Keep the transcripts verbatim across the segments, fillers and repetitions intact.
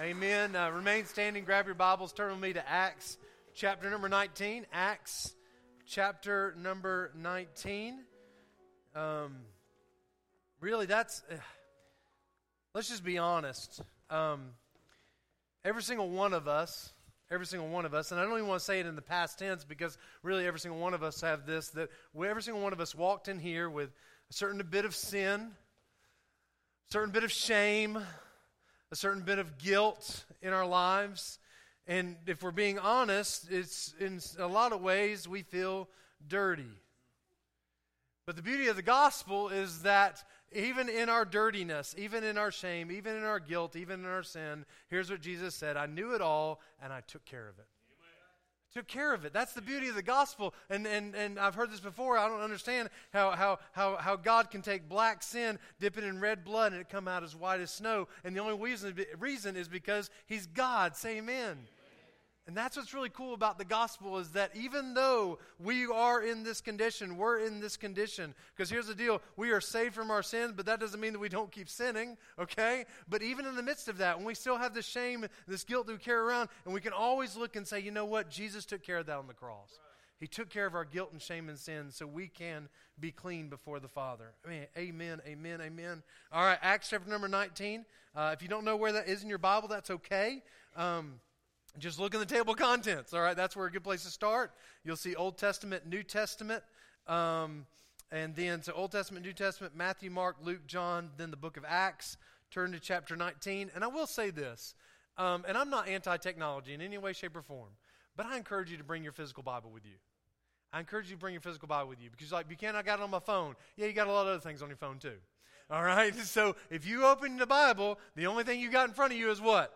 Amen. Uh, remain standing, grab your Bibles, turn with me to Acts chapter number nineteen. Acts chapter number nineteen. Um, really, that's, uh, let's just be honest. Um, every single one of us, every single one of us, and I don't even want to say it in the past tense because really every single one of us have this, that we, every single one of us walked in here with a certain bit of sin, a certain bit of shame, a certain bit of guilt in our lives. And if we're being honest, it's in a lot of ways we feel dirty. But the beauty of the gospel is that even in our dirtiness, even in our shame, even in our guilt, even in our sin, here's what Jesus said: I knew it all and I took care of it. Took care of it. That's the beauty of the gospel. And and and I've heard this before. I don't understand how how how how God can take black sin, dip it in red blood, and it come out as white as snow. And the only reason reason is because He's God. Say amen. Amen. And that's what's really cool about the gospel, is that even though we are in this condition, we're in this condition. Because here's the deal, we are saved from our sins, but that doesn't mean that we don't keep sinning, okay? But even in the midst of that, when we still have this shame, this guilt that we carry around, and we can always look and say, you know what, Jesus took care of that on the cross. Right. He took care of our guilt and shame and sin so we can be clean before the Father. I mean, amen, amen, amen. All right, Acts chapter number nineteen. Uh, if you don't know where that is in your Bible, that's okay. Um Just look in the table of contents, all right? That's where a good place to start. You'll see Old Testament, New Testament, um, and then so Old Testament, New Testament, Matthew, Mark, Luke, John, then the book of Acts. Turn to chapter nineteen, and I will say this, um, and I'm not anti-technology in any way, shape, or form, but I encourage you to bring your physical Bible with you. I encourage you to bring your physical Bible with you, because like, Buchanan, I got it on my phone. Yeah, you got a lot of other things on your phone too, all right? So if you open the Bible, the only thing you got in front of you is what?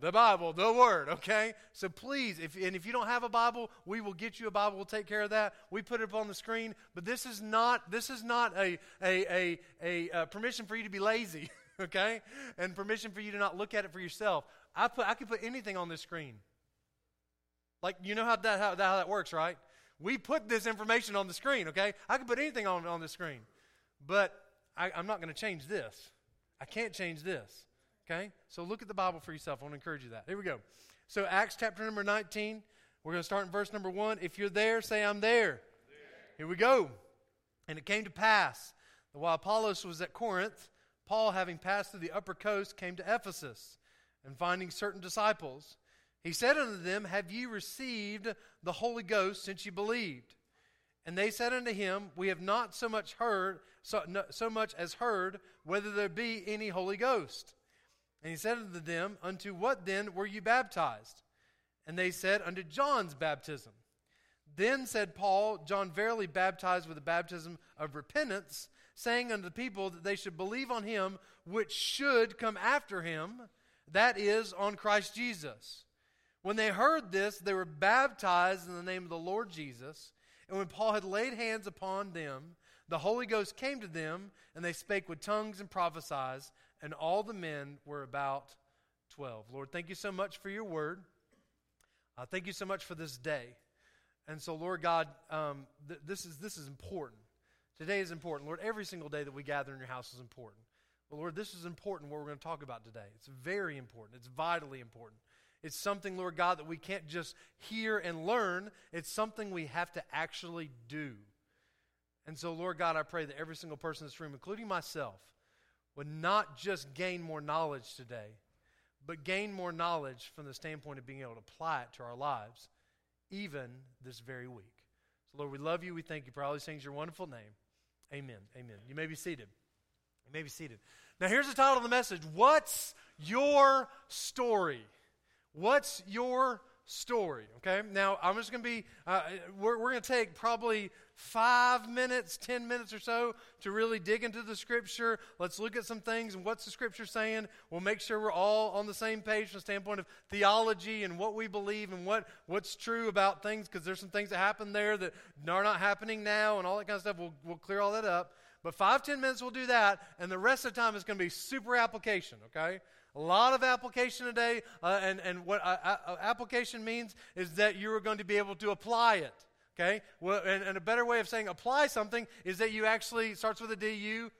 The Bible, the Word, okay? So please, if and if you don't have a Bible, we will get you a Bible. We'll take care of that. We put it up on the screen. But this is not this is not a a a, a permission for you to be lazy, okay? And permission for you to not look at it for yourself. I put I can put anything on this screen. Like, you know how that how, how that works, right? We put this information on the screen, okay? I can put anything on on the screen, but I, I'm not going to change this. I can't change this. Okay, so look at the Bible for yourself. I want to encourage you that. Here we go. So Acts chapter number nineteen, we're going to start in verse number one. If you're there, say, I'm there. there. Here we go. And it came to pass that while Apollos was at Corinth, Paul, having passed through the upper coast, came to Ephesus, and finding certain disciples, he said unto them, Have ye received the Holy Ghost since ye believed? And they said unto him, We have not so much heard, so, no, so much as heard whether there be any Holy Ghost. And he said unto them, Unto what then were you baptized? And they said, Unto John's baptism. Then said Paul, John verily baptized with the baptism of repentance, saying unto the people that they should believe on him which should come after him, that is, on Christ Jesus. When they heard this, they were baptized in the name of the Lord Jesus. And when Paul had laid hands upon them, the Holy Ghost came to them, and they spake with tongues and prophesied. And all the men were about twelve. Lord, thank you so much for your word. Uh, thank you so much for this day. And so, Lord God, um, th- this is this is important. Today is important. Lord, every single day that we gather in your house is important. But Lord, this is important, what we're going to talk about today. It's very important. It's vitally important. It's something, Lord God, that we can't just hear and learn. It's something we have to actually do. And so, Lord God, I pray that every single person in this room, including myself, would not just gain more knowledge today, but gain more knowledge from the standpoint of being able to apply it to our lives, even this very week. So, Lord, we love you. We thank you for all these things in your wonderful name. Amen. Amen. You may be seated. You may be seated. Now, here's the title of the message. What's your story? What's your story? Okay? Now, I'm just going to be, uh, we're, we're going to take probably five minutes, ten minutes or so to really dig into the Scripture. Let's look at some things and what's the Scripture saying. We'll make sure we're all on the same page from the standpoint of theology and what we believe and what, what's true about things, because there's some things that happen there that are not happening now and all that kind of stuff. We'll, we'll clear all that up. But five, ten minutes we'll do that, and the rest of the time it's going to be super application, okay? A lot of application today, uh, and, and what uh, uh, application means is that you are going to be able to apply it, okay? Well, and, and a better way of saying apply something is that you actually, starts with a D, you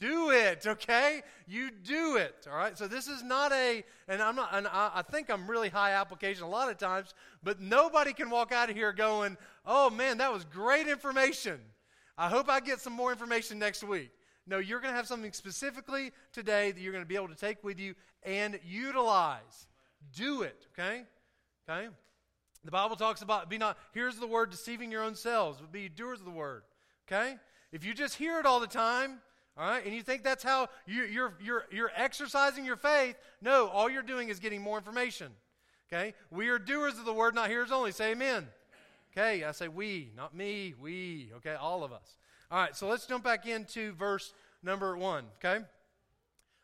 do it, okay? You do it, all right? So this is not a, and I'm not, and I, I think I'm really high application a lot of times, but nobody can walk out of here going, oh, man, that was great information. I hope I get some more information next week. No, you're going to have something specifically today that you're going to be able to take with you and utilize. Do it, okay? Okay? The Bible talks about, be not, here's the word, deceiving your own selves, but be doers of the word, okay? If you just hear it all the time, all right, and you think that's how you, you're you're you're exercising your faith, no, all you're doing is getting more information, okay? We are doers of the word, not hearers only. Say amen. Okay, I say we, not me, we, okay, all of us. All right, so let's jump back into verse number one, okay?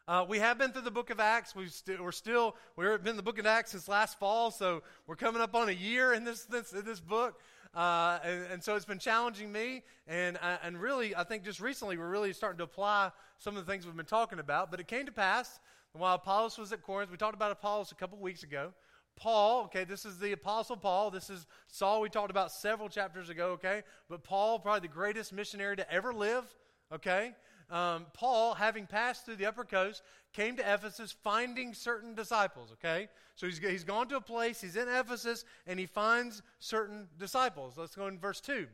Uh, we have been through the book of Acts. We've st- we're still, we've been in the book of Acts since last fall, so we're coming up on a year in this this, in this book, uh, and, and so it's been challenging me, and uh, and really, I think just recently, we're really starting to apply some of the things we've been talking about, but it came to pass, while Apollos was at Corinth, we talked about Apollos a couple weeks ago, Paul, okay, this is the Apostle Paul. This is Saul we talked about several chapters ago, okay? But Paul, probably the greatest missionary to ever live, okay? Um, Paul, having passed through the upper coast, came to Ephesus finding certain disciples, okay? So he's, he's gone to a place, he's in Ephesus, and he finds certain disciples. Let's go in verse two.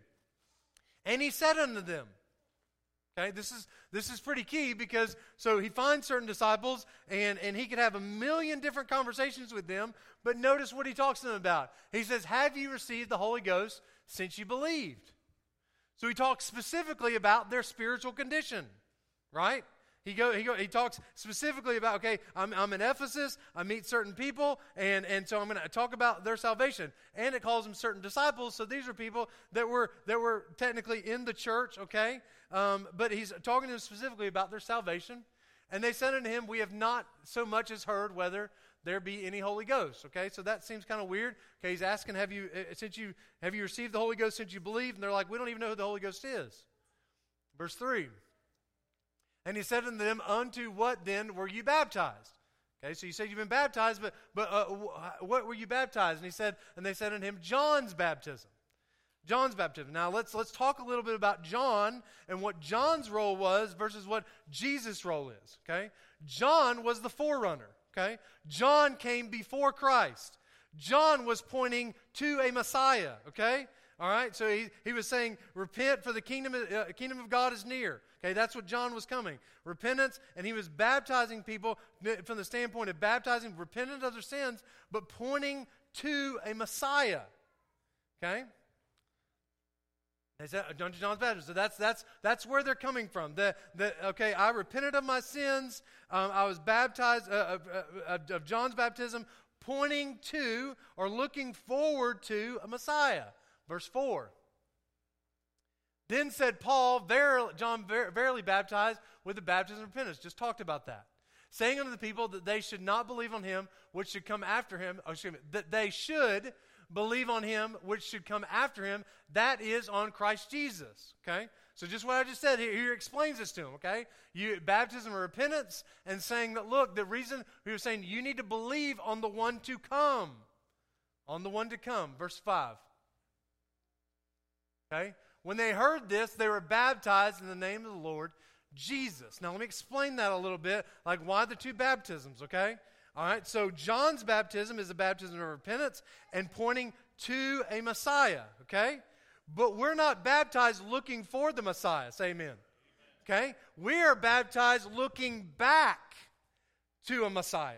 And he said unto them, okay, this is this is pretty key because, so he finds certain disciples, and, and he could have a million different conversations with them, but notice what he talks to them about. He says, have you received the Holy Ghost since you believed? So he talks specifically about their spiritual condition, right? He go he go he talks specifically about, okay, I'm I'm in Ephesus, I meet certain people, and, and so I'm gonna talk about their salvation. And it calls them certain disciples, so these are people that were that were technically in the church, okay? Um, but he's talking to them specifically about their salvation. And they said unto him, we have not so much as heard whether there be any Holy Ghost, okay? So that seems kind of weird. Okay, he's asking, have you since you have you received the Holy Ghost since you believed? And they're like, we don't even know who the Holy Ghost is. Verse three. And he said unto them, unto what then were you baptized? Okay, so you said you've been baptized, but but uh, wh- what were you baptized? And he said, and they said unto him, John's baptism. John's baptism. Now let's let's talk a little bit about John and what John's role was versus what Jesus' role is. Okay, John was the forerunner. Okay, John came before Christ. John was pointing to a Messiah. Okay, all right. So he he was saying, repent, for the kingdom uh, kingdom of God is near. Okay, that's what John was coming. Repentance, and he was baptizing people from the standpoint of baptizing, repentant of their sins, but pointing to a Messiah. Okay? They said, unto John's baptism. So that's that's that's where they're coming from. The, the, okay, I repented of my sins. Um, I was baptized uh, of, of, of John's baptism, pointing to or looking forward to a Messiah. Verse four. Then said Paul, verily, John verily baptized with the baptism of repentance. Just talked about that. Saying unto the people that they should not believe on him which should come after him. Oh, excuse me, that they should believe on him which should come after him. That is on Christ Jesus. Okay? So just what I just said here, he explains this to him. Okay? You, baptism or repentance, and saying that, look, the reason he was saying you need to believe on the one to come. On the one to come. Verse five. Okay? When they heard this, they were baptized in the name of the Lord Jesus. Now, let me explain that a little bit, like why the two baptisms, okay? All right, so John's baptism is a baptism of repentance and pointing to a Messiah, okay? But we're not baptized looking for the Messiah. Say amen. Okay? We are baptized looking back to a Messiah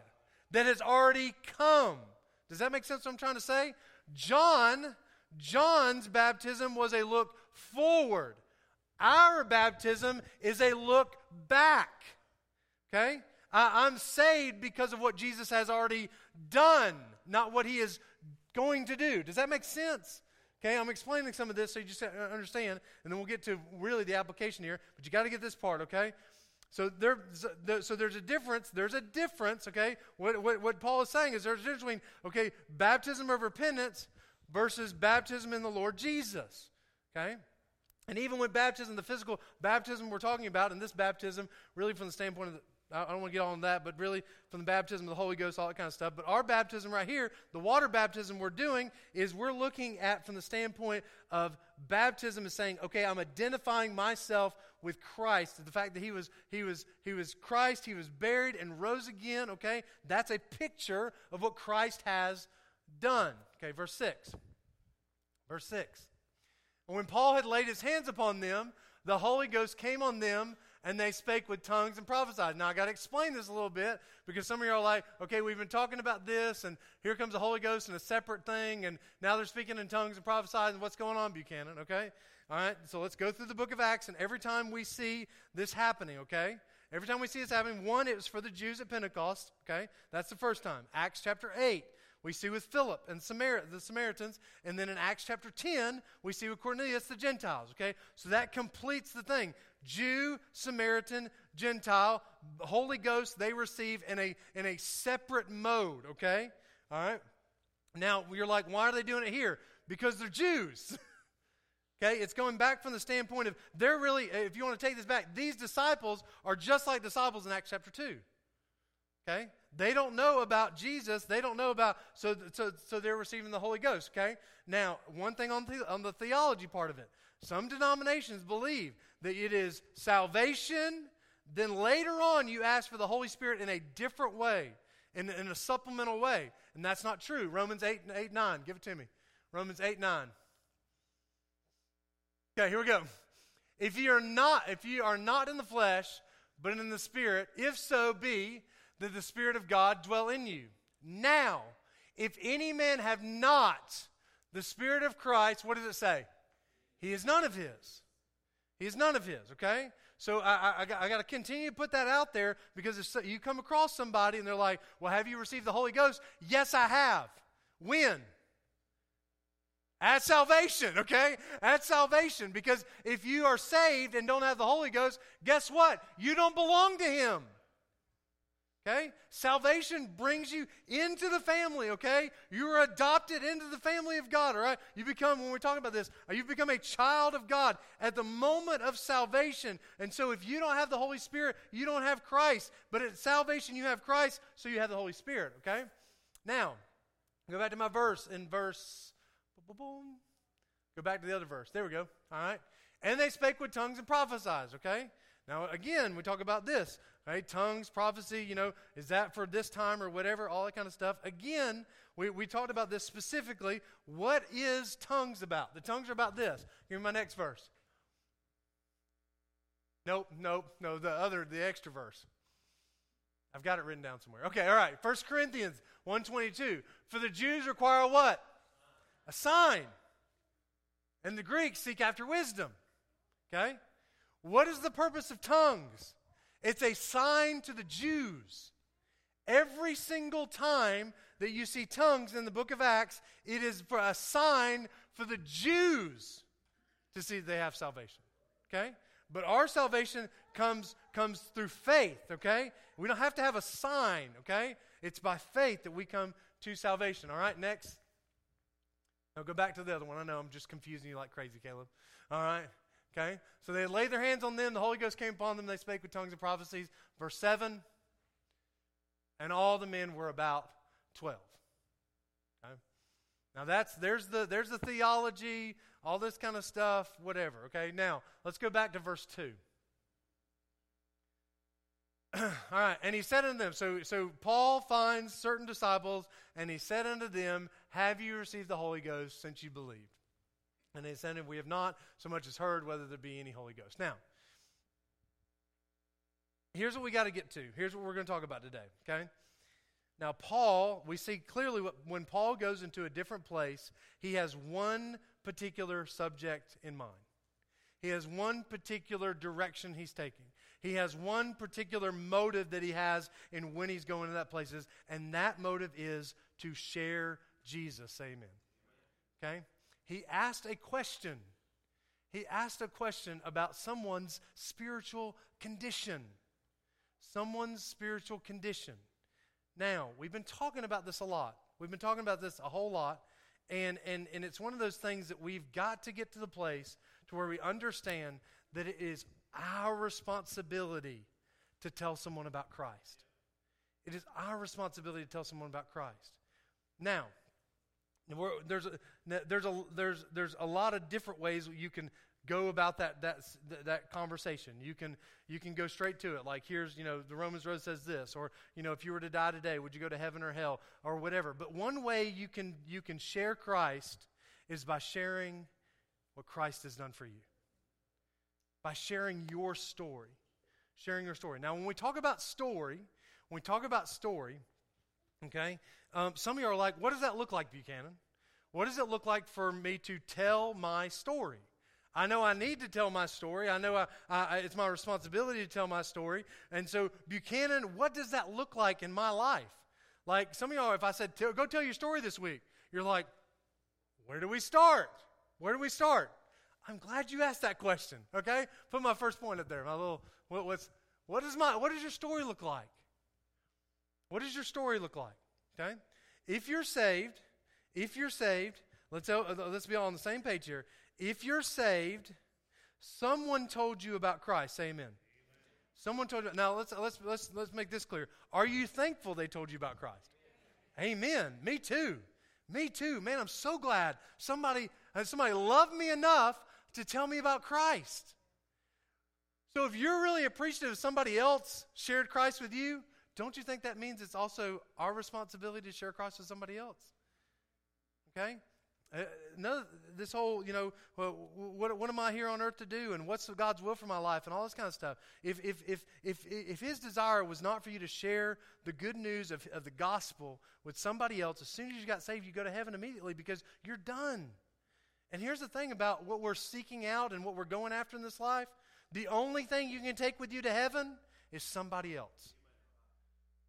that has already come. Does that make sense what I'm trying to say? John, John's baptism was a look forward. Our baptism is a look back. Okay? I, I'm saved because of what Jesus has already done, not what he is going to do. Does that make sense? Okay, I'm explaining some of this so you just understand, and then we'll get to really the application here, but you got to get this part, okay? So there, so there's a difference, there's a difference, okay? What, what, what Paul is saying is there's a difference between, okay, baptism of repentance versus baptism in the Lord Jesus. Okay? And even with baptism, the physical baptism we're talking about, and this baptism, really from the standpoint of I don't want to get on that, but really from the baptism of the Holy Ghost, all that kind of stuff. But our baptism right here, the water baptism we're doing, is we're looking at from the standpoint of baptism is saying, okay, I'm identifying myself with Christ. The fact that he was he was he was Christ, he was buried and rose again, okay? That's a picture of what Christ has done. Okay, verse six. Verse six. And when Paul had laid his hands upon them, the Holy Ghost came on them, and they spake with tongues and prophesied. Now, I got to explain this a little bit, because some of you are like, okay, we've been talking about this, and here comes the Holy Ghost in a separate thing, and now they're speaking in tongues and prophesying. What's going on, Buchanan, okay? All right, so let's go through the book of Acts, and every time we see this happening, okay? Every time we see this happening, one, it was for the Jews at Pentecost, okay? That's the first time. Acts chapter eight. We see with Philip and Samar- the Samaritans, and then in Acts chapter ten, we see with Cornelius the Gentiles, okay? So that completes the thing. Jew, Samaritan, Gentile, Holy Ghost, they receive in a in a separate mode, okay? All right? Now, you're like, why are they doing it here? Because they're Jews, okay? It's going back from the standpoint of they're really, if you want to take this back, these disciples are just like disciples in Acts chapter two, okay? They don't know about Jesus. They don't know about, so so so they're receiving the Holy Ghost, okay? Now, one thing on the, on the theology part of it. Some denominations believe that it is salvation, then later on you ask for the Holy Spirit in a different way, in, in a supplemental way, and that's not true. Romans eight, eight, nine, give it to me. Romans eight, nine. Okay, here we go. If you are not, if you are not in the flesh, but in the Spirit, if so be that the Spirit of God dwell in you. Now, if any man have not the Spirit of Christ, what does it say? He is none of his. He is none of his, okay? So I, I, I got to continue to put that out there, because if so, you come across somebody and they're like, well, have you received the Holy Ghost? Yes, I have. When? At salvation, okay? At salvation. Because if you are saved and don't have the Holy Ghost, guess what? You don't belong to him. Okay? Salvation brings you into the family, okay? You're adopted into the family of God, all right? You become, when we're talking about this, you've become a child of God at the moment of salvation. And so if you don't have the Holy Spirit, you don't have Christ. But at salvation, you have Christ, so you have the Holy Spirit, okay? Now, go back to my verse in verse, boom, boom, boom. Go back to the other verse. There we go, all right? And they spake with tongues and prophesied, okay? Now, again, we talk about this. Right? Tongues, prophecy, you know, is that for this time or whatever, all that kind of stuff. Again, we, we talked about this specifically. What is tongues about? The tongues are about this. Here's my next verse. Nope, nope, no, the other, the extra verse. I've got it written down somewhere. Okay, all right, First Corinthians one twenty-two. For the Jews require what? A sign. And the Greeks seek after wisdom. Okay? What is the purpose of tongues? It's a sign to the Jews. Every single time that you see tongues in the book of Acts, it is for a sign for the Jews to see that they have salvation, okay? But our salvation comes, comes through faith, okay? We don't have to have a sign, okay? It's by faith that we come to salvation, all right? Next. Now go back to the other one. I know I'm just confusing you like crazy, Caleb. All right. Okay, so they laid their hands on them, the Holy Ghost came upon them, they spake with tongues and prophecies. Verse seven, and all the men were about twelve. Okay? Now that's there's the there's the theology, all this kind of stuff, whatever. Okay, now let's go back to verse two. All right, and he said unto them, so so Paul finds certain disciples, and he said unto them, have you received the Holy Ghost since you believed? And they said, we have not so much as heard whether there be any Holy Ghost. Now, here's what we got to get to. Here's what we're going to talk about today, okay? Now, Paul, we see clearly what, when Paul goes into a different place, he has one particular subject in mind. He has one particular direction he's taking. He has one particular motive that he has in when he's going to that place, and that motive is to share Jesus. Amen. Okay? He asked a question. He asked a question about someone's spiritual condition. Someone's spiritual condition. Now, we've been talking about this a lot. We've been talking about this a whole lot. And and and it's one of those things that we've got to get to the place to where we understand that it is our responsibility to tell someone about Christ. It is our responsibility to tell someone about Christ. Now, we're, there's a, there's a there's there's a lot of different ways you can go about that that that conversation. You can you can go straight to it. Like, here's, you know, the Romans road says this, or, you know, if you were to die today, would you go to heaven or hell or whatever. But one way you can you can share Christ is by sharing what Christ has done for you. By sharing your story. Sharing your story. Now, when we talk about story, when we talk about story, okay, um, some of you are like, what does that look like, Buchanan? What does it look like for me to tell my story? I know I need to tell my story. I know I, I, it's my responsibility to tell my story. And so, Buchanan, what does that look like in my life? Like, some of y'all, if I said, tell, go tell your story this week, you're like, where do we start? Where do we start? I'm glad you asked that question, okay? Put my first point up there. My little, what, what's, what does my, what does your story look like? What does your story look like, okay? If you're saved, if you're saved, let's, let's be all on the same page here. If you're saved, someone told you about Christ. Say amen. Amen. Someone told you. Now, let's, let's, let's, let's make this clear. Are you thankful they told you about Christ? Amen. Amen. Me too. Me too. Man, I'm so glad somebody, somebody loved me enough to tell me about Christ. So if you're really appreciative of somebody else shared Christ with you, don't you think that means it's also our responsibility to share Christ with somebody else? Okay? Uh, no, this whole, you know, well, what what am I here on earth to do, and what's God's will for my life, and all this kind of stuff. If if if if if His desire was not for you to share the good news of, of the gospel with somebody else, as soon as you got saved, you go to heaven immediately because you're done. And here's the thing about what we're seeking out and what we're going after in this life: the only thing you can take with you to heaven is somebody else.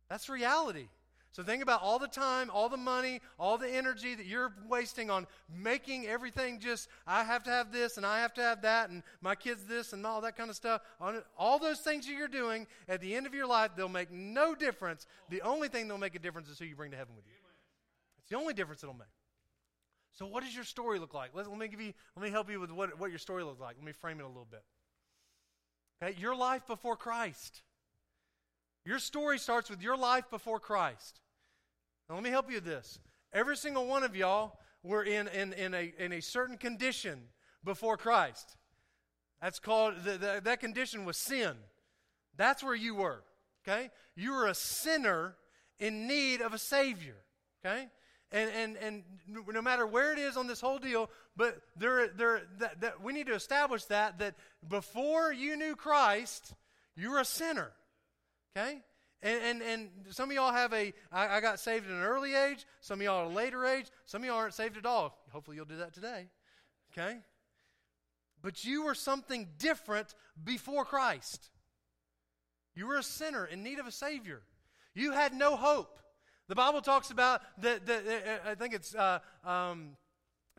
That's reality. So think about all the time, all the money, all the energy that you're wasting on making everything just, I have to have this and I have to have that and my kids this and all that kind of stuff. All those things that you're doing, at the end of your life, they'll make no difference. The only thing that'll make a difference is who you bring to heaven with you. It's the only difference it'll make. So what does your story look like? Let, let me give you, let me help you with what, what your story looks like. Let me frame it a little bit. Okay, your life before Christ. Your story starts with your life before Christ. Now, let me help you with this. Every single one of y'all were in, in, in, a, in a certain condition before Christ. That's called, the, the, that condition was sin. That's where you were, okay? You were a sinner in need of a Savior, okay? And and and no matter where it is on this whole deal, but there there that, that we need to establish that, that before you knew Christ, you were a sinner, okay? And, and and some of y'all have a, I, I got saved at an early age. Some of y'all are a later age. Some of y'all aren't saved at all. Hopefully you'll do that today. Okay? But you were something different before Christ. You were a sinner in need of a Savior. You had no hope. The Bible talks about, the, the, I think it's uh, um,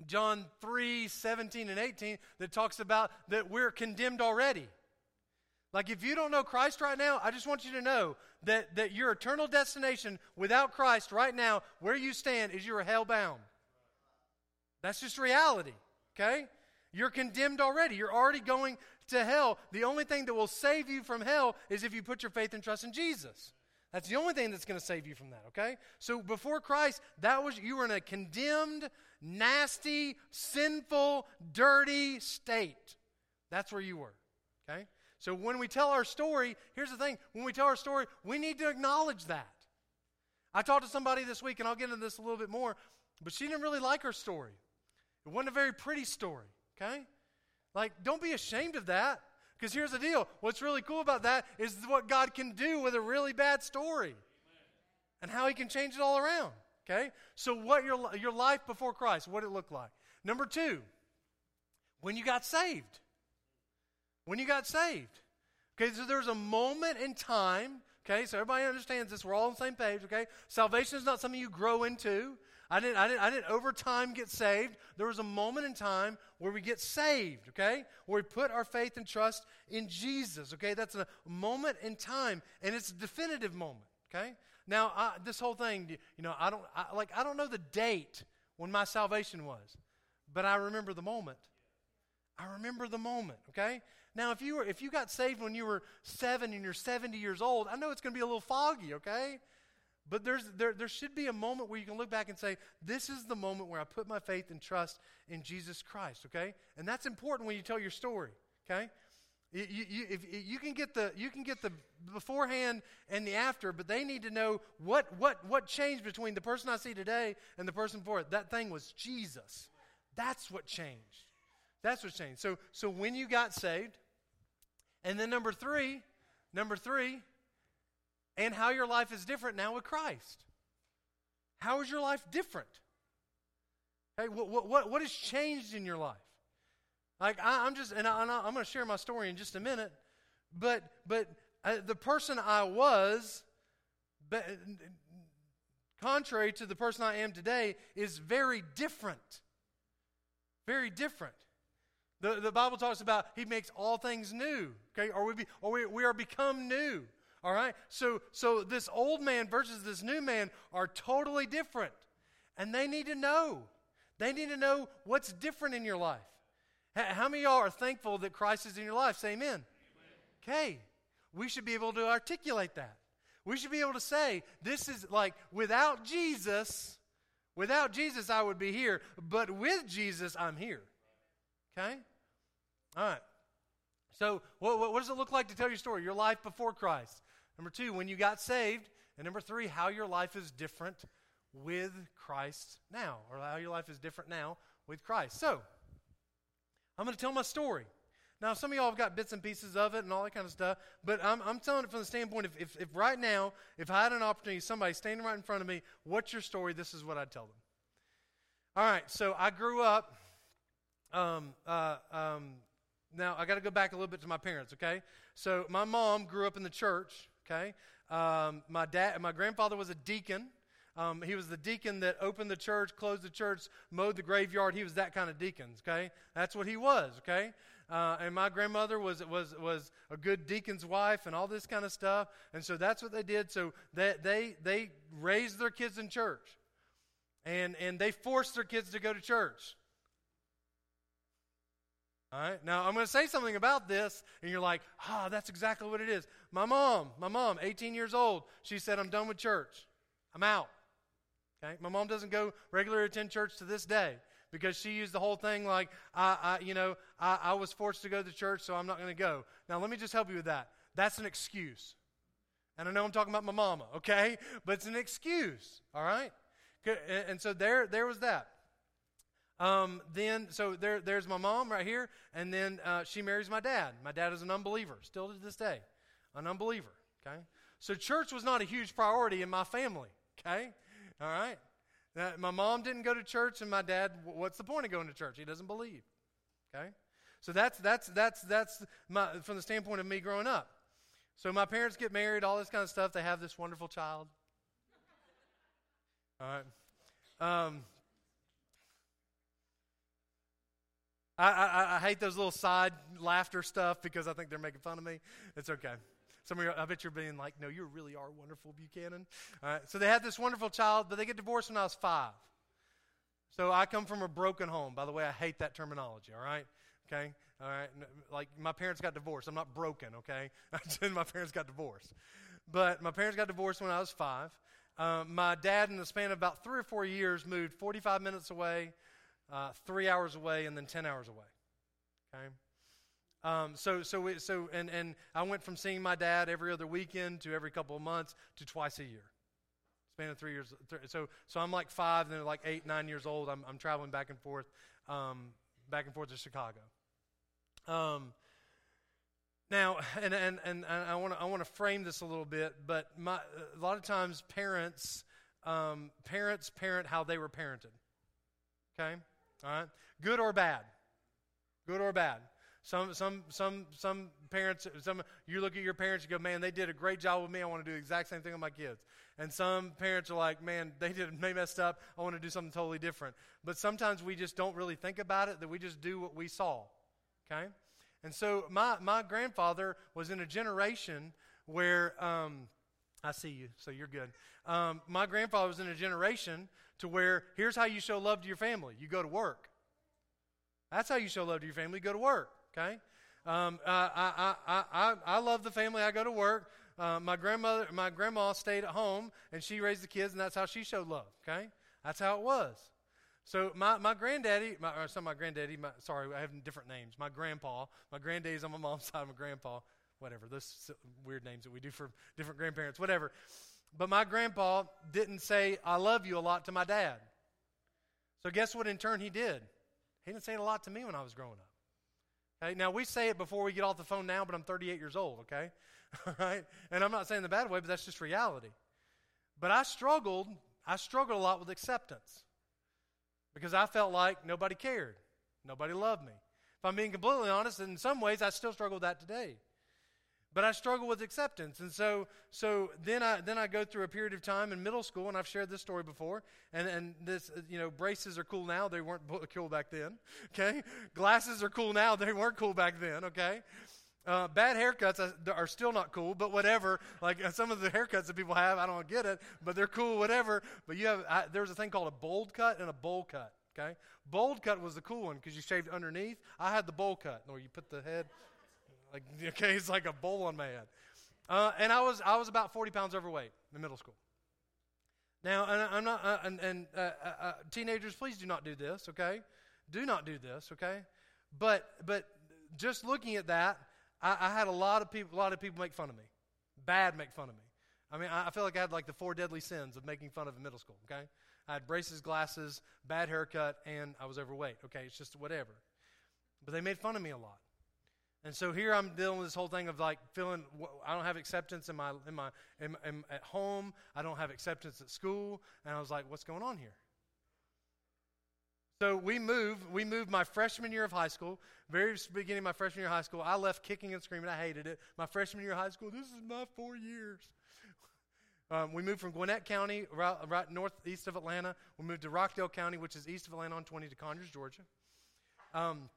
John three, seventeen and eighteen, that talks about that we're condemned already. Like, if you don't know Christ right now, I just want you to know that, that your eternal destination without Christ right now, where you stand, is you are hellbound. That's just reality, okay? You're condemned already. You're already going to hell. The only thing that will save you from hell is if you put your faith and trust in Jesus. That's the only thing that's going to save you from that, okay? So before Christ, that was, you were in a condemned, nasty, sinful, dirty state. That's where you were, okay? So when we tell our story, here's the thing. When we tell our story, we need to acknowledge that. I talked to somebody this week, and I'll get into this a little bit more, but she didn't really like her story. It wasn't a very pretty story, okay? Like, don't be ashamed of that, because here's the deal. What's really cool about that is what God can do with a really bad story. Amen. And how He can change it all around, okay? So what your, your life before Christ, what it looked like. Number two, when you got saved. When you got saved. Okay, so there's a moment in time, okay, so everybody understands this, we're all on the same page, okay? Salvation is not something you grow into. I didn't, I didn't, I didn't over time get saved. There was a moment in time where we get saved, okay? Where we put our faith and trust in Jesus, okay? That's a moment in time, and it's a definitive moment, okay? Now, I, this whole thing, you know, I don't, I, like, I don't know the date when my salvation was, but I remember the moment. I remember the moment, okay? Now, if you were, if you got saved when you were seven and you're seventy years old, I know it's going to be a little foggy, okay? But there's there there should be a moment where you can look back and say, this is the moment where I put my faith and trust in Jesus Christ, okay? And that's important when you tell your story, okay? You, you, if, you can get the you can get the beforehand and the after, but they need to know what what what changed between the person I see today and the person before it. That thing was Jesus. That's what changed. That's what changed. So so when you got saved, and then number three, number three, and how your life is different now with Christ. How is your life different? Hey, what what what has changed in your life? Like I, I'm just, and, I, and I, I'm going to share my story in just a minute, but but uh, the person I was, but, contrary to the person I am today, is very different. Very different. The the Bible talks about He makes all things new. Okay, or we be, or we we are become new. All right. So so this old man versus this new man are totally different, and they need to know. They need to know what's different in your life. How many of y'all are thankful that Christ is in your life? Say amen. Amen. Okay. We should be able to articulate that. We should be able to say, this is like, without Jesus, without Jesus I would be here, but with Jesus I'm here. Okay? All right. So what, what does it look like to tell your story? Your life before Christ. Number two, when you got saved. And number three, how your life is different with Christ now. Or how your life is different now with Christ. So, I'm going to tell my story. Now, some of y'all have got bits and pieces of it and all that kind of stuff, but I'm, I'm telling it from the standpoint of if, if right now, if I had an opportunity, somebody standing right in front of me, what's your story? This is what I'd tell them. All right, so I grew up. Um, uh, um, now, I got to go back a little bit to my parents, okay? So my mom grew up in the church, okay? Um, my dad, my grandfather was a deacon. Um, he was the deacon that opened the church, closed the church, mowed the graveyard. He was that kind of deacon, okay? That's what he was, okay? Uh, and my grandmother was was was a good deacon's wife and all this kind of stuff. And so that's what they did. So they they, they raised their kids in church. And, and they forced their kids to go to church. All right? Now, I'm going to say something about this, and you're like, ah, oh, that's exactly what it is. My mom, my mom, eighteen years old, she said, I'm done with church. I'm out. Okay? My mom doesn't go regularly attend church to this day because she used the whole thing like, I, I you know, I, I was forced to go to church, so I'm not going to go. Now, let me just help you with that. That's an excuse. And I know I'm talking about my mama, okay? But it's an excuse, all right? And, and so there there was that. Um, then, so there there's my mom right here, and then uh, she marries my dad. My dad is an unbeliever, still to this day, an unbeliever, okay? So church was not a huge priority in my family, okay? All right. Now, my mom didn't go to church, and my dad, what's the point of going to church? He doesn't believe. Okay. So that's that's that's that's my from the standpoint of me growing up. So my parents get married, all this kind of stuff. They have this wonderful child. All right. Um, I, I I hate those little side laughter stuff because I think they're making fun of me. It's okay. Some of you, I bet you're being like, no, you really are wonderful, Buchanan. All right, so they had this wonderful child, but they get divorced when I was five. So I come from a broken home. By the way, I hate that terminology, all right? Okay, all right? Like, my parents got divorced. I'm not broken, okay? My parents got divorced. But my parents got divorced when I was five. Um, my dad, in the span of about three or four years, moved forty-five minutes away, uh, three hours away, and then ten hours away, okay? Um, so, so, we, so, and, and I went from seeing my dad every other weekend to every couple of months to twice a year, span of three years. Th- so, so I'm like five, then like eight, nine years old. I'm, I'm traveling back and forth, um, back and forth to Chicago. Um, now, and, and, and I want to, I want to frame this a little bit, but my, a lot of times parents, um, parents parent how they were parented. Okay. All right. Good or bad, good or bad. Some some some some parents, some you look at your parents, you go, man, they did a great job with me. I want to do the exact same thing with my kids. And some parents are like, man, they did they messed up. I want to do something totally different. But sometimes we just don't really think about it, that we just do what we saw, okay? And so my, my grandfather was in a generation where, um, I see you, so you're good. Um, my grandfather was in a generation to where here's how you show love to your family. You go to work. That's how you show love to your family. You go to work. Okay, Um, I, I, I, I love the family. I go to work. Uh, my grandmother, my grandma stayed at home, and she raised the kids, and that's how she showed love, okay? That's how it was. So my, my granddaddy, my, or some my granddaddy, my, sorry, I have different names. My grandpa, my granddaddy's on my mom's side, my grandpa, whatever. Those weird names that we do for different grandparents, whatever. But my grandpa didn't say, I love you a lot to my dad. So guess what in turn he did? He didn't say it a lot to me when I was growing up. Okay? Now, we say it before we get off the phone now, but I'm thirty-eight years old, okay? All right? And I'm not saying the bad way, but that's just reality. But I struggled, I struggled a lot with acceptance because I felt like nobody cared. Nobody loved me. If I'm being completely honest, in some ways, I still struggle with that today. But I struggle with acceptance. And so so then I then I go through a period of time in middle school, and I've shared this story before, and, and this, you know, braces are cool now. They weren't cool back then, okay? Glasses are cool now. They weren't cool back then, okay? Uh, bad haircuts are still not cool, but whatever. Like some of the haircuts that people have, I don't get it, but they're cool, whatever. But you have I, there's a thing called a bold cut and a bowl cut, okay? Bold cut was the cool one because you shaved underneath. I had the bowl cut, where you put the head... Like, okay, it's like a bowl on my head. Uh, and I was I was about forty pounds overweight in middle school. Now, and I'm not, uh, and, and uh, uh, teenagers, please do not do this, okay? Do not do this, okay? But but just looking at that, I, I had a lot of people, a lot of people make fun of me, bad make fun of me. I mean, I, I feel like I had like the four deadly sins of making fun of in middle school, okay? I had braces, glasses, bad haircut, and I was overweight, okay? It's just whatever. But they made fun of me a lot. And so here I'm dealing with this whole thing of like feeling I don't have acceptance in my in my in, in, at home. I don't have acceptance at school, and I was like, "What's going on here?" So we moved. We moved my freshman year of high school. Very beginning of my freshman year of high school, I left kicking and screaming. I hated it. My freshman year of high school. This is my four years. Um, we moved from Gwinnett County, right, right northeast of Atlanta. We moved to Rockdale County, which is east of Atlanta on twenty to Conyers, Georgia. Um.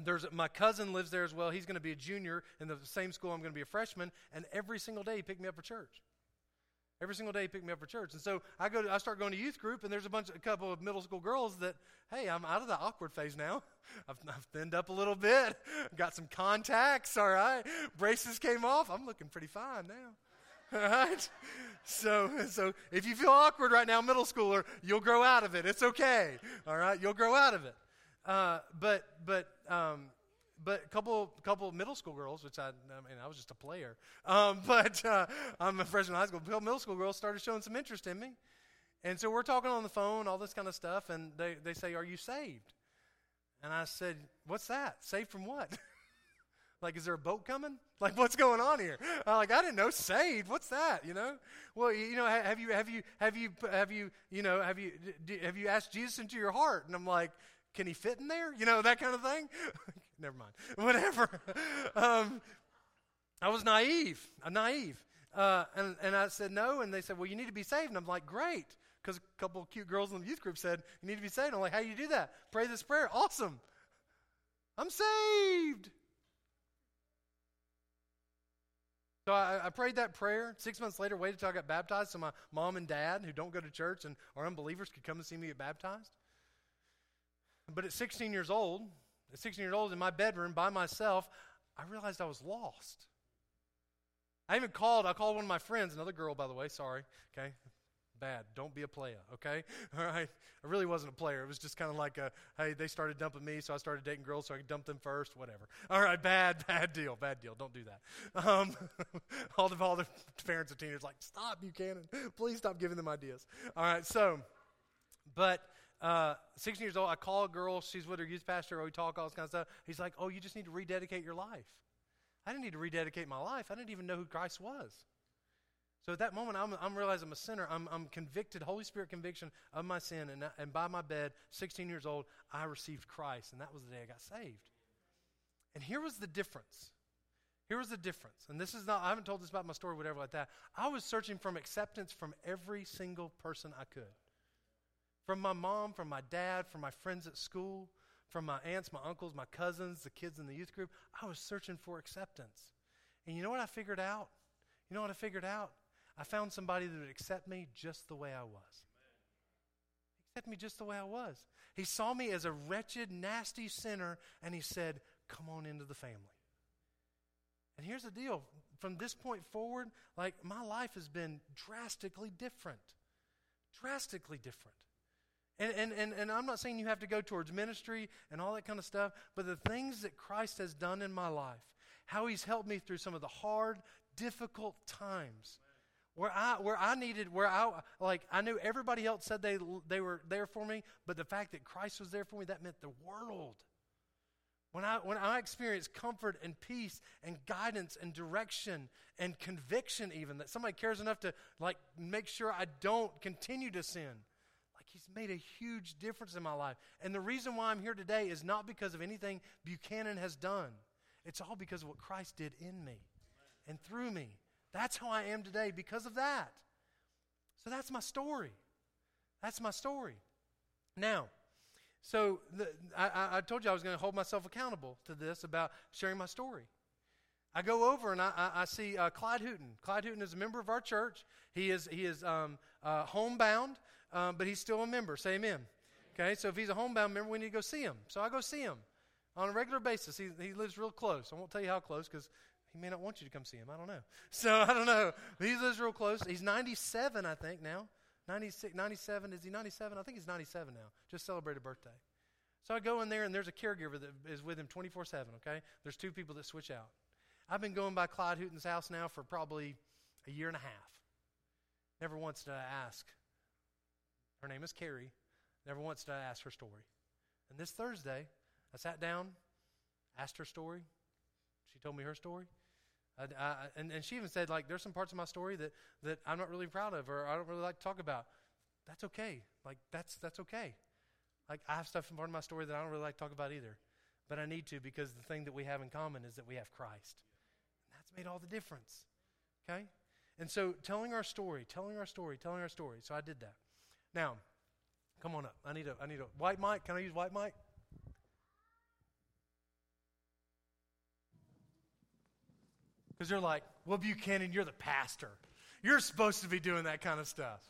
There's my cousin lives there as well. He's going to be a junior in the same school. I'm going to be a freshman, and every single day he picked me up for church. Every single day he picked me up for church, and so I go. To, I start going to youth group, and there's a bunch, a couple of middle school girls that, hey, I'm out of the awkward phase now. I've, I've thinned up a little bit, got some contacts. All right, braces came off. I'm looking pretty fine now. All right, so so if you feel awkward right now, middle schooler, you'll grow out of it. It's okay. All right, you'll grow out of it. Uh, but but um, but a couple couple middle school girls, which I, I mean I was just a player, um, but uh, I'm a freshman in high school. Middle school girls started showing some interest in me, and so we're talking on the phone, all this kind of stuff, and they they say, "Are you saved?" And I said, "What's that? Saved from what?" Like, is there a boat coming? Like, what's going on here? I'm like, I didn't know. Saved? What's that? You know? Well, you know, have you have you have you have you you know have you have you asked Jesus into your heart? And I'm like, can he fit in there? You know, that kind of thing. Never mind. Whatever. um, I was naive. I'm naive. Uh, and, and I said no, and they said, well, you need to be saved. And I'm like, great, because a couple of cute girls in the youth group said, you need to be saved. I'm like, how do you do that? Pray this prayer. Awesome. I'm saved. So I, I prayed that prayer. Six months later, waited until I got baptized so my mom and dad, who don't go to church and are unbelievers, could come and see me get baptized. But at sixteen years old, at sixteen years old in my bedroom by myself, I realized I was lost. I even called, I called one of my friends, another girl, by the way, sorry, okay? Bad, don't be a player, okay? All right, I really wasn't a player. It was just kind of like, a, hey, they started dumping me, so I started dating girls so I could dump them first, whatever. All right, bad, bad deal, bad deal, don't do that. Um, all, the, all the parents of teenagers like, stop, Buchanan, please stop giving them ideas. All right, so, but... Uh, sixteen years old, I call a girl, she's with her youth pastor, we talk, all this kind of stuff. He's like, oh, you just need to rededicate your life. I didn't need to rededicate my life. I didn't even know who Christ was. So at that moment, I'm, I'm realizing I'm a sinner. I'm, I'm convicted, Holy Spirit conviction of my sin, and, and by my bed, sixteen years old, I received Christ, and that was the day I got saved. And here was the difference. Here was the difference, and this is not, I haven't told this about my story, whatever like that. I was searching for acceptance from every single person I could. From my mom, from my dad, from my friends at school, from my aunts, my uncles, my cousins, the kids in the youth group. I was searching for acceptance. And you know what I figured out? You know what I figured out? I found somebody that would accept me just the way I was. Amen. Accept me just the way I was. He saw me as a wretched, nasty sinner, and he said, come on into the family. And here's the deal. From this point forward, like, my life has been drastically different. Drastically different. And, and and and I'm not saying you have to go towards ministry and all that kind of stuff, but the things that Christ has done in my life, how he's helped me through some of the hard, difficult times, where I where I needed, where I like I knew everybody else said they they were there for me, but the fact that Christ was there for me, that meant the world. When I when I experienced comfort and peace and guidance and direction and conviction, even that somebody cares enough to like make sure I don't continue to sin. He's made a huge difference in my life. And the reason why I'm here today is not because of anything Buchanan has done. It's all because of what Christ did in me and through me. That's how I am today because of that. So that's my story. That's my story. Now, so the, I, I told you I was going to hold myself accountable to this about sharing my story. I go over and I, I, I see uh, Clyde Hooten. Clyde Hooten is a member of our church. He is he is um, uh, homebound, um, but he's still a member. Say amen. Okay, so if he's a homebound member, we need to go see him. So I go see him on a regular basis. He he lives real close. I won't tell you how close because he may not want you to come see him. I don't know. So I don't know. But he lives real close. He's ninety-seven, I think, now. ninety-six, ninety-seven. Is he ninety-seven? I think he's ninety-seven now. Just celebrated a birthday. So I go in there, and there's a caregiver that is with him twenty-four seven, okay? There's two people that switch out. I've been going by Clyde Hooten's house now for probably a year and a half. Never once did I ask. Her name is Carrie. Never once did I ask her story. And this Thursday, I sat down, asked her story. She told me her story. I, I, and, and she even said, like, there's some parts of my story that, that I'm not really proud of or I don't really like to talk about. That's okay. Like, that's that's okay. Like, I have stuff in part of my story that I don't really like to talk about either. But I need to because the thing that we have in common is that we have Christ. That's made all the difference, okay? And so telling our story, telling our story, telling our story. So I did that. Now, come on up. I need a, I need a white mic. Can I use white mic? Because they're like, well, Buchanan, you're the pastor. You're supposed to be doing that kind of stuff.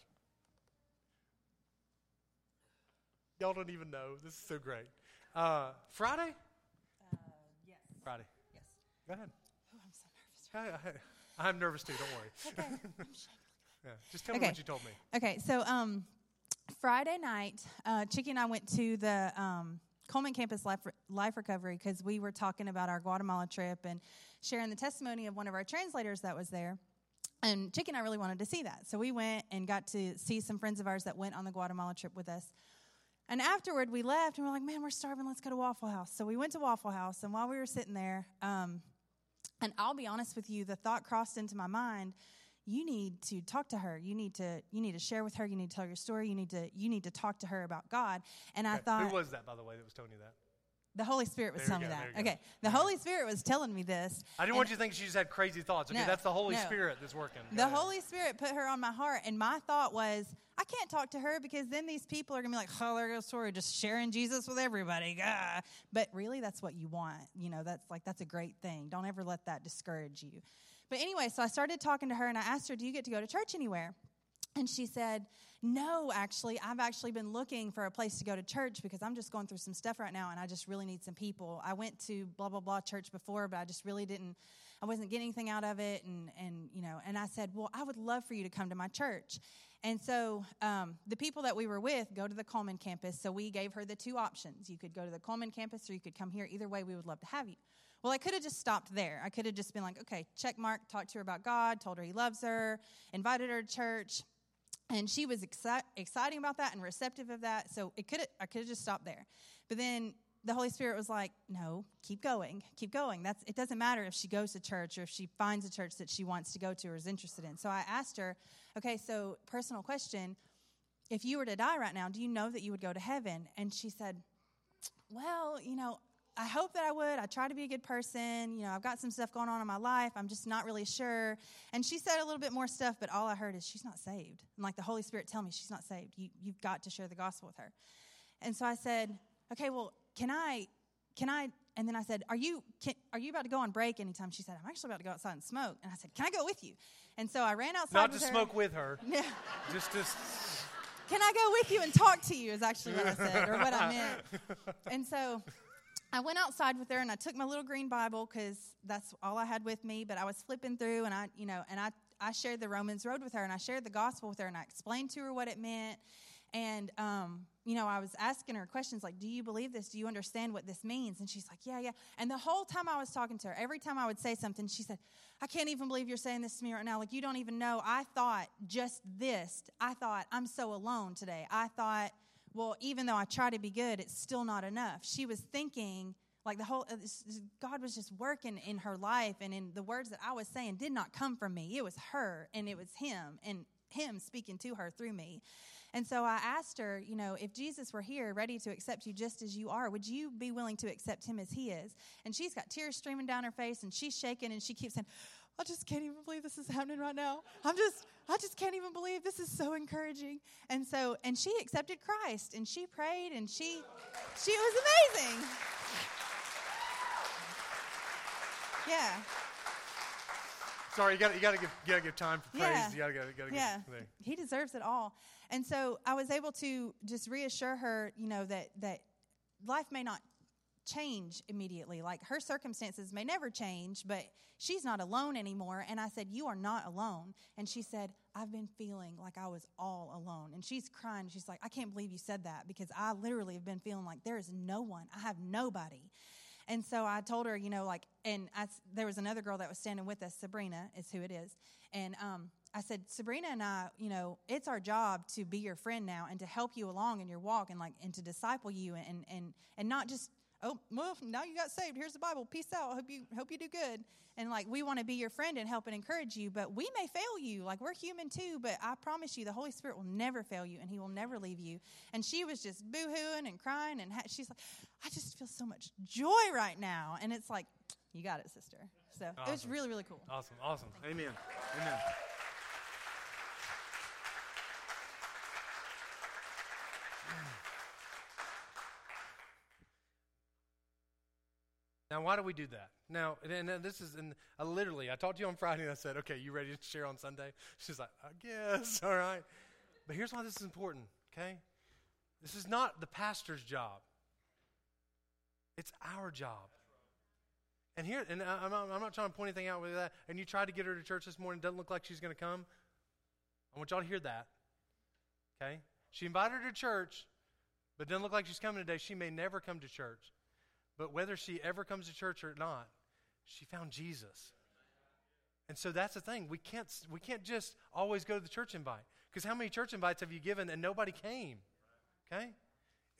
Y'all don't even know. This is so great. Uh, Friday? Uh, yes. Friday. Yes. Go ahead. I, I, I'm nervous too, don't worry. Okay. yeah, just tell okay. me what you told me. Okay, so um, Friday night, uh, Chickie and I went to the um, Coleman Campus Life, Life Recovery because we were talking about our Guatemala trip and sharing the testimony of one of our translators that was there. And Chickie and I really wanted to see that. So we went and got to see some friends of ours that went on the Guatemala trip with us. And afterward, we left and we're like, man, we're starving. Let's go to Waffle House. So we went to Waffle House, and while we were sitting there, um, and I'll be honest with you, the thought crossed into my mind, you need to talk to her. You need to you need to share with her. You need to tell your story. You need to you need to talk to her about God. And okay. I thought, who was that, by the way, that was telling you that? The Holy Spirit was there telling go, me that. Okay. The Holy Spirit was telling me this. I didn't want you to think she just had crazy thoughts. Okay, no, that's the Holy no. Spirit that's working. Go the ahead. Holy Spirit put her on my heart, and my thought was, I can't talk to her because then these people are going to be like, oh, there goes Tori, just sharing Jesus with everybody. Gah. But really, that's what you want. You know, that's like, that's a great thing. Don't ever let that discourage you. But anyway, so I started talking to her, and I asked her, do you get to go to church anywhere? And she said, no, actually, I've actually been looking for a place to go to church because I'm just going through some stuff right now, and I just really need some people. I went to blah, blah, blah church before, but I just really didn't, I wasn't getting anything out of it. And, and you know, and I said, well, I would love for you to come to my church. And so um, the people that we were with go to the Coleman campus, so we gave her the two options. You could go to the Coleman campus or you could come here. Either way, we would love to have you. Well, I could have just stopped there. I could have just been like, okay, check mark, talked to her about God, told her he loves her, invited her to church. And she was exci- exciting about that and receptive of that. So it could I could have just stopped there. But then the Holy Spirit was like, no, keep going, keep going. That's it doesn't matter if she goes to church or if she finds a church that she wants to go to or is interested in. So I asked her, okay, so personal question, if you were to die right now, do you know that you would go to heaven? And she said, well, you know, I hope that I would. I try to be a good person. You know, I've got some stuff going on in my life. I'm just not really sure. And she said a little bit more stuff, but all I heard is she's not saved. And like the Holy Spirit tell me she's not saved. You, you've got to share the gospel with her. And so I said, okay, well, can I, can I, and then I said, are you, can, are you about to go on break anytime? She said, I'm actually about to go outside and smoke. And I said, can I go with you? And so I ran outside Not with to her. smoke with her. No. Just to... Can I go with you and talk to you is actually what I said or what I meant. And so... I went outside with her, and I took my little green Bible because that's all I had with me. But I was flipping through, and I, you know, and I, I shared the Romans Road with her, and I shared the gospel with her, and I explained to her what it meant. And, um, you know, I was asking her questions like, do you believe this? Do you understand what this means? And she's like, yeah, yeah. And the whole time I was talking to her, every time I would say something, she said, I can't even believe you're saying this to me right now. Like, you don't even know. I thought just this. I thought I'm so alone today. I thought, well, even though I try to be good, it's still not enough. She was thinking like the whole, God was just working in her life, and in the words that I was saying did not come from me. It was her, and it was him, and him speaking to her through me. And so I asked her, you know, if Jesus were here ready to accept you just as you are, would you be willing to accept him as he is? And she's got tears streaming down her face, and she's shaking, and she keeps saying, I just can't even believe this is happening right now. I'm just, I just can't even believe this is so encouraging. And so, and she accepted Christ, and she prayed, and she, she was amazing. Yeah. Sorry, you got you got to give you got to give time for praise. Yeah. You got to got to yeah. give. Yeah, he deserves it all. And so I was able to just reassure her, you know, that that life may not change immediately. Like, her circumstances may never change, but she's not alone anymore. And I said, you are not alone. And she said, I've been feeling like I was all alone. And she's crying. She's like, I can't believe you said that, because I literally have been feeling like there is no one. I have nobody. And so I told her, you know, like, and I, there was another girl that was standing with us. Sabrina is who it is. And um, I said, Sabrina and I, you know, it's our job to be your friend now and to help you along in your walk, and like, and to disciple you, and, and, and not just, oh, well, now you got saved. Here's the Bible. Peace out. Hope you, hope you do good. And like, we want to be your friend and help and encourage you, but we may fail you. Like, we're human too, but I promise you the Holy Spirit will never fail you, and he will never leave you. And she was just boo-hooing and crying, and ha- she's like, I just feel so much joy right now. And it's like, you got it, sister. So awesome. It was really, really cool. Awesome. Awesome. Thank Amen. You. Amen. Now, why do we do that? Now, and, and this is, and I literally, I talked to you on Friday, and I said, okay, you ready to share on Sunday? She's like, I guess, all right. But here's why this is important, okay? This is not the pastor's job. It's our job. And here, and I, I'm, not, I'm not trying to point anything out with that, and you tried to get her to church this morning, it doesn't look like she's going to come. I want y'all to hear that, okay? She invited her to church, but it doesn't look like she's coming today. She may never come to church. But whether she ever comes to church or not, she found Jesus. And so that's the thing. We can't we can't just always go to the church invite. Because how many church invites have you given and nobody came? Okay?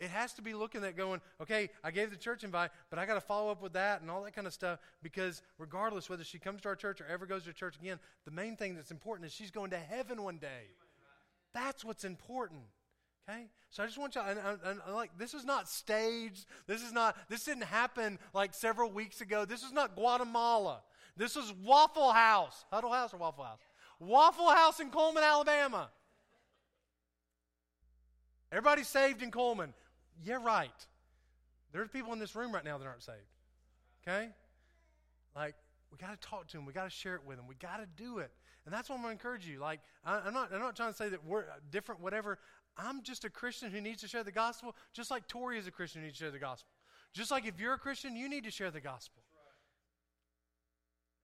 It has to be looking at going, okay, I gave the church invite, but I got to follow up with that and all that kind of stuff. Because regardless whether she comes to our church or ever goes to church again, the main thing that's important is she's going to heaven one day. That's what's important. Okay? So I just want y'all, and, and, and like, this is not staged. This is not, this didn't happen like several weeks ago. This is not Guatemala. This is Waffle House. Huddle House or Waffle House? Waffle House in Coleman, Alabama. Everybody's saved in Coleman. Yeah, right. There's people in this room right now that aren't saved. Okay? Like, we got to talk to them. We got to share it with them. We got to do it. And that's why I'm going to encourage you. Like, I, I'm not, I'm not trying to say that we're different, whatever. I'm just a Christian who needs to share the gospel, just like Tori is a Christian who needs to share the gospel. Just like if you're a Christian, you need to share the gospel.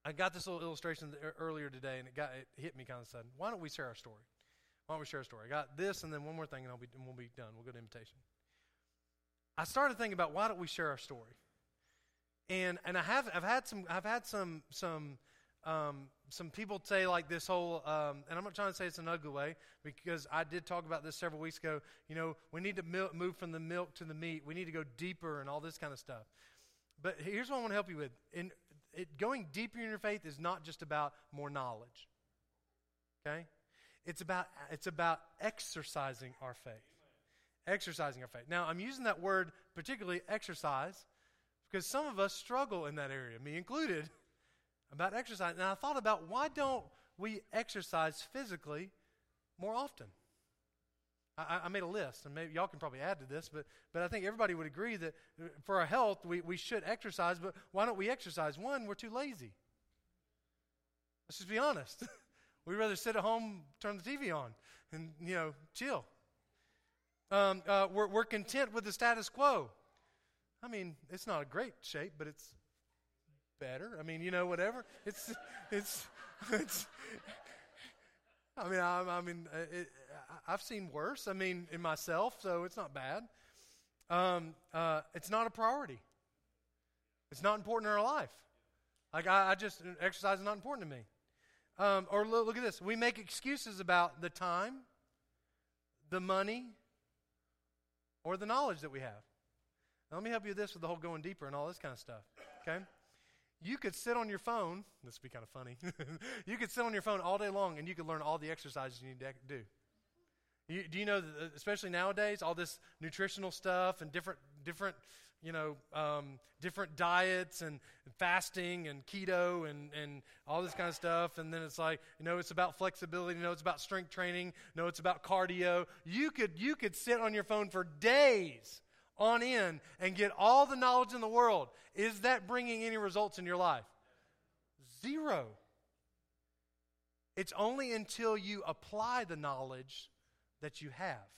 Right. I got this little illustration earlier today, and it got it hit me kind of sudden. Why don't we share our story? Why don't we share our story? I got this, and then one more thing, and I'll be, and we'll be done. We'll go to invitation. I started thinking about why don't we share our story, and and I have I've had some I've had some some. Um, some people say like this whole, um, and I'm not trying to say it's an ugly way, because I did talk about this several weeks ago, you know, we need to mil- move from the milk to the meat. We need to go deeper and all this kind of stuff. But here's what I want to help you with. In, it, going deeper in your faith is not just about more knowledge, okay? It's about it's about exercising our faith, exercising our faith. Now, I'm using that word particularly exercise because some of us struggle in that area, me included, about exercise. And I thought about, why don't we exercise physically more often? I, I made a list, and maybe y'all can probably add to this, but but I think everybody would agree that for our health, we, we should exercise, but why don't we exercise? One, we're too lazy. Let's just be honest. We'd rather sit at home, turn the T V on, and, you know, chill. Um, uh, we're, we're content with the status quo. I mean, it's not a great shape, but it's better. I mean, you know, whatever. It's, it's, it's. I mean, I, I mean, it, I've seen worse. I mean, in myself, so it's not bad. Um, uh, it's not a priority. It's not important in our life. Like I, I just exercise is not important to me. Um, or look, look at this. We make excuses about the time, the money, or the knowledge that we have. Now, let me help you with this with the whole going deeper and all this kind of stuff. Okay. You could sit on your phone. This would be kind of funny. You could sit on your phone all day long, and you could learn all the exercises you need to do. You, do you know, that especially nowadays, all this nutritional stuff and different, different, you know, um, different diets and fasting and keto and, and all this kind of stuff. And then it's like, you know, it's about flexibility. You know, it's about strength training. No, it's about cardio. You could you could sit on your phone for days on in and get all the knowledge in the world. Is that bringing any results in your life? Zero. It's only until you apply the knowledge that you have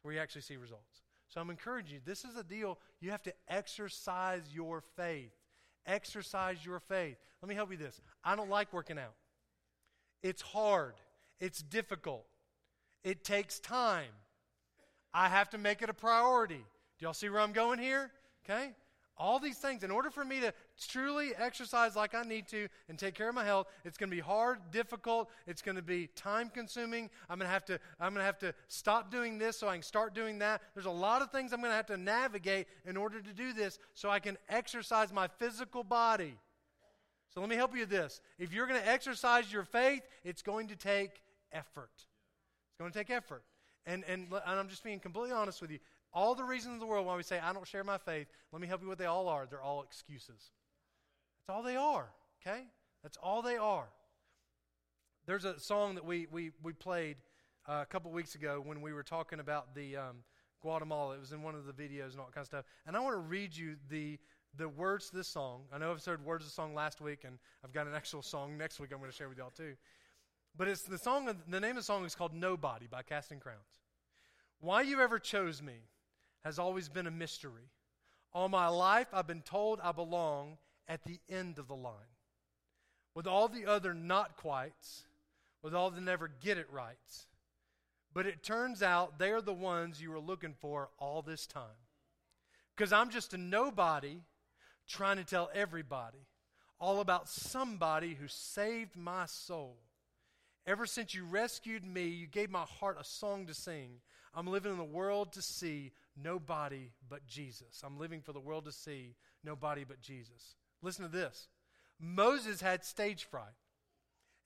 where you actually see results. So I'm encouraging you, this is a deal. You have to exercise your faith. Exercise your faith. Let me help you with this. I don't like working out. It's hard. It's difficult. It takes time. I have to make it a priority. Do y'all see where I'm going here? Okay? All these things, in order for me to truly exercise like I need to and take care of my health, it's going to be hard, difficult. It's going to be time-consuming. I'm going to have to. I'm going to have to stop doing this so I can start doing that. There's a lot of things I'm going to have to navigate in order to do this, so I can exercise my physical body. So let me help you with this. If you're going to exercise your faith, it's going to take effort. It's going to take effort. And and, and I'm just being completely honest with you. All the reasons in the world why we say, I don't share my faith, let me help you what they all are. They're all excuses. That's all they are, okay? That's all they are. There's a song that we we we played uh, a couple weeks ago when we were talking about the um, Guatemala. It was in one of the videos and all that kind of stuff. And I want to read you the the words to this song. I know I've heard words of the song last week, and I've got an actual song next week I'm going to share with y'all too. But it's the song. The name of the song is called Nobody by Casting Crowns. Why you ever chose me has always been a mystery. All my life I've been told I belong at the end of the line. With all the other not quites, with all the never get it rights. But it turns out they're the ones you were looking for all this time. Because I'm just a nobody trying to tell everybody all about somebody who saved my soul. Ever since you rescued me, you gave my heart a song to sing. I'm living in the world to see nobody but Jesus. I'm living for the world to see nobody but Jesus. Listen to this. Moses had stage fright,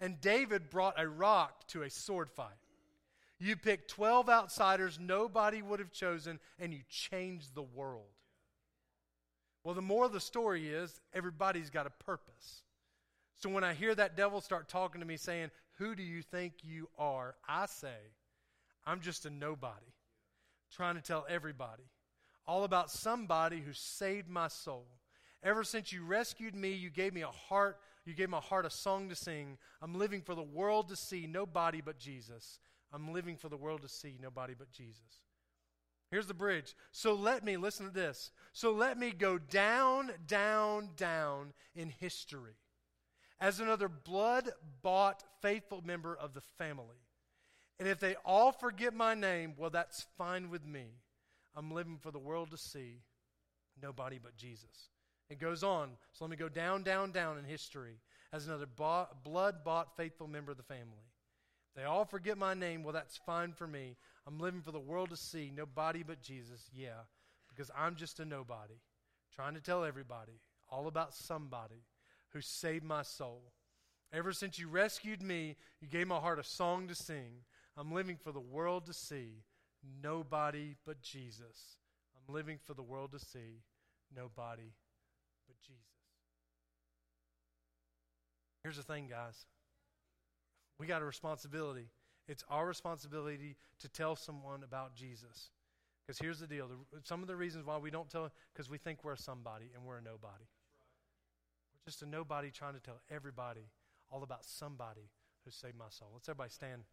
and David brought a rock to a sword fight. You picked twelve outsiders nobody would have chosen, and you changed the world. Well, the moral of the story is everybody's got a purpose. So when I hear that devil start talking to me saying, who do you think you are? I say, I'm just a nobody trying to tell everybody all about somebody who saved my soul. Ever since you rescued me, you gave me a heart, you gave my heart a song to sing. I'm living for the world to see nobody but Jesus. I'm living for the world to see nobody but Jesus. Here's the bridge. So let me, listen to this. So let me go down, down, down in history as another blood-bought, faithful member of the family. And if they all forget my name, well, that's fine with me. I'm living for the world to see nobody but Jesus. It goes on. So let me go down, down, down in history as another bought, blood-bought, faithful member of the family. If they all forget my name, well, that's fine for me. I'm living for the world to see nobody but Jesus, yeah, because I'm just a nobody trying to tell everybody all about somebody who saved my soul. Ever since you rescued me, you gave my heart a song to sing. I'm living for the world to see nobody but Jesus. I'm living for the world to see nobody but Jesus. Here's the thing, guys. We got a responsibility. It's our responsibility to tell someone about Jesus. Because here's the deal. The, some of the reasons why we don't tell, because we think we're somebody and we're a nobody. We're just a nobody trying to tell everybody all about somebody who saved my soul. Let's everybody stand. Let's